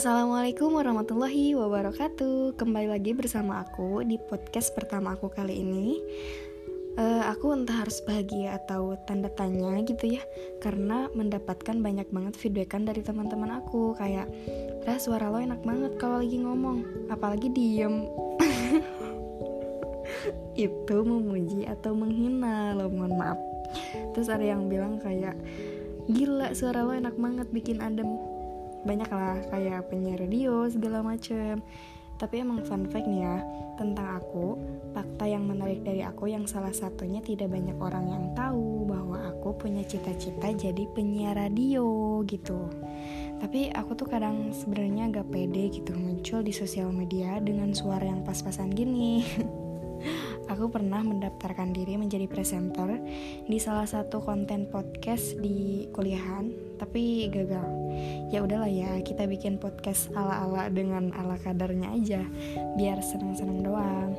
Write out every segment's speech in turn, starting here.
Assalamualaikum warahmatullahi wabarakatuh. Kembali lagi bersama aku di podcast pertama aku kali ini. Aku entah harus bahagia atau tanda tanya gitu ya, karena mendapatkan banyak banget feedbackan dari teman-teman aku. Kayak, "Rah, suara lo enak banget kalau lagi ngomong, apalagi diem." Itu memuji atau menghina lo, mohon maaf. Terus ada yang bilang kayak, "Gila, suara lo enak banget, bikin adem." Banyak lah, kayak penyiar radio segala macem. Tapi emang fun fact nih ya, tentang aku, fakta yang menarik dari aku yang salah satunya tidak banyak orang yang tahu, bahwa aku punya cita-cita jadi penyiar radio gitu. Tapi aku tuh kadang sebenarnya agak pede gitu muncul di sosial media dengan suara yang pas-pasan gini. Aku pernah mendaftarkan diri menjadi presenter di salah satu konten podcast di kuliahan, tapi gagal. Ya udahlah ya, kita bikin podcast ala-ala dengan ala kadarnya aja, biar seneng-seneng doang.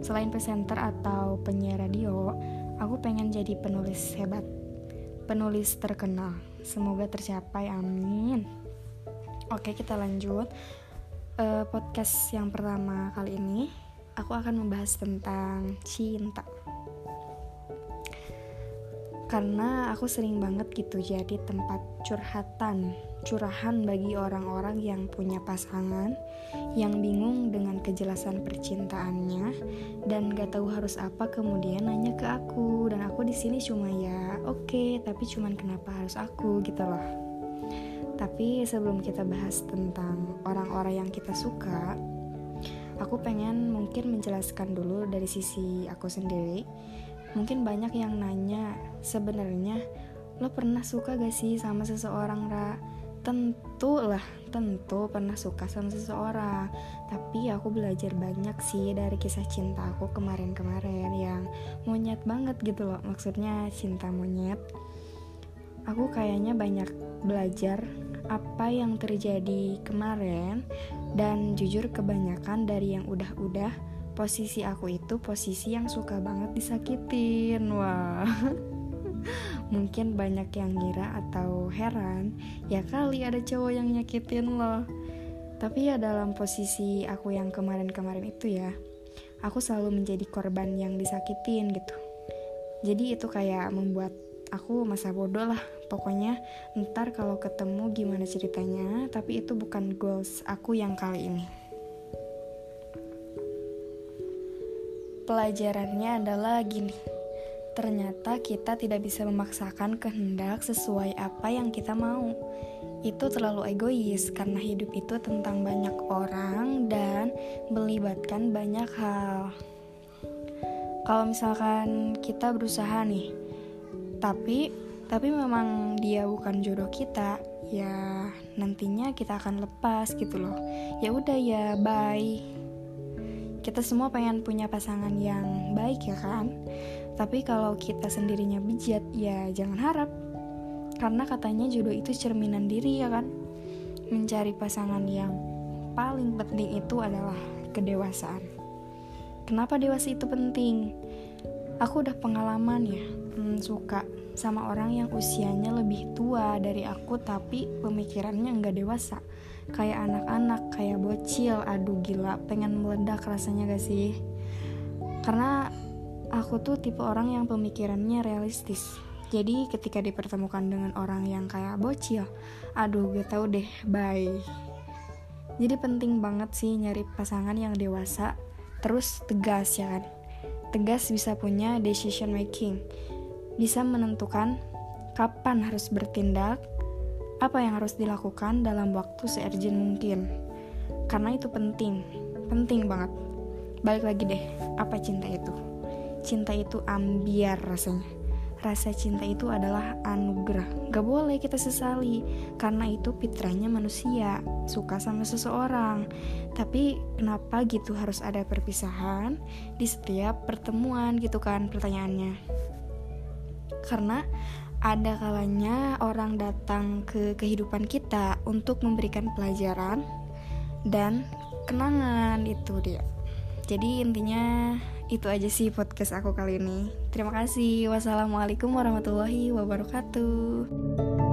Selain presenter atau penyiar radio, aku pengen jadi penulis hebat, penulis terkenal. Semoga tercapai, amin. Oke, kita lanjut. Podcast yang pertama kali ini aku akan membahas tentang cinta. Karena aku sering banget gitu jadi tempat curahan bagi orang-orang yang punya pasangan, yang bingung dengan kejelasan percintaannya dan gak tahu harus apa, kemudian nanya ke aku. Dan aku di sini cuma ya oke, tapi cuman kenapa harus aku gitu loh. Tapi sebelum kita bahas tentang orang-orang yang kita suka, aku pengen mungkin menjelaskan dulu dari sisi aku sendiri. Mungkin banyak yang nanya, sebenarnya lo pernah suka gak sih sama seseorang, Ra? Tentu pernah suka sama seseorang. Tapi aku belajar banyak sih dari kisah cinta aku kemarin-kemarin yang monyet banget gitu loh. Maksudnya cinta monyet. Aku kayaknya banyak belajar apa yang terjadi kemarin. Dan jujur kebanyakan dari yang udah-udah, posisi aku itu posisi yang suka banget disakitin. Wah. Mungkin banyak yang ngira atau heran, ya kali ada cowok yang nyakitin lo. Tapi ya dalam posisi aku yang kemarin-kemarin itu ya, aku selalu menjadi korban yang disakitin gitu. Jadi itu kayak membuat aku masa bodoh lah. Pokoknya ntar kalau ketemu gimana ceritanya. Tapi itu bukan goals aku yang kali ini. Pelajarannya adalah gini, ternyata kita tidak bisa memaksakan kehendak sesuai apa yang kita mau. Itu terlalu egois, karena hidup itu tentang banyak orang dan melibatkan banyak hal. Kalau misalkan kita berusaha nih, tapi memang dia bukan jodoh kita, ya nantinya kita akan lepas gitu loh. Ya udah ya, bye. Kita semua pengen punya pasangan yang baik ya kan. Tapi kalau kita sendirinya bejat, ya jangan harap. Karena katanya jodoh itu cerminan diri ya kan. Mencari pasangan yang paling penting itu adalah kedewasaan. Kenapa dewasa itu penting? Aku udah pengalaman ya, suka sama orang yang usianya lebih tua dari aku, tapi pemikirannya gak dewasa. Kayak anak-anak, kayak bocil. Aduh gila, pengen meledak rasanya gak sih? Karena aku tuh tipe orang yang pemikirannya realistis. Jadi ketika dipertemukan dengan orang yang kayak bocil, aduh gak tau deh, bye. Jadi penting banget sih nyari pasangan yang dewasa, terus tegas ya kan. Tegas bisa punya decision making, bisa menentukan kapan harus bertindak, apa yang harus dilakukan dalam waktu seurgen mungkin. Karena itu penting, penting banget. Balik lagi deh, apa cinta itu? Cinta itu ambiar rasanya. Rasa cinta itu adalah anugerah. Gak boleh kita sesali, karena itu fitrahnya manusia, suka sama seseorang. Tapi kenapa gitu harus ada perpisahan di setiap pertemuan gitu kan pertanyaannya. Karena ada kalanya orang datang ke kehidupan kita untuk memberikan pelajaran dan kenangan. Itu dia. Jadi intinya itu aja sih podcast aku kali ini. Terima kasih. Wassalamualaikum warahmatullahi wabarakatuh.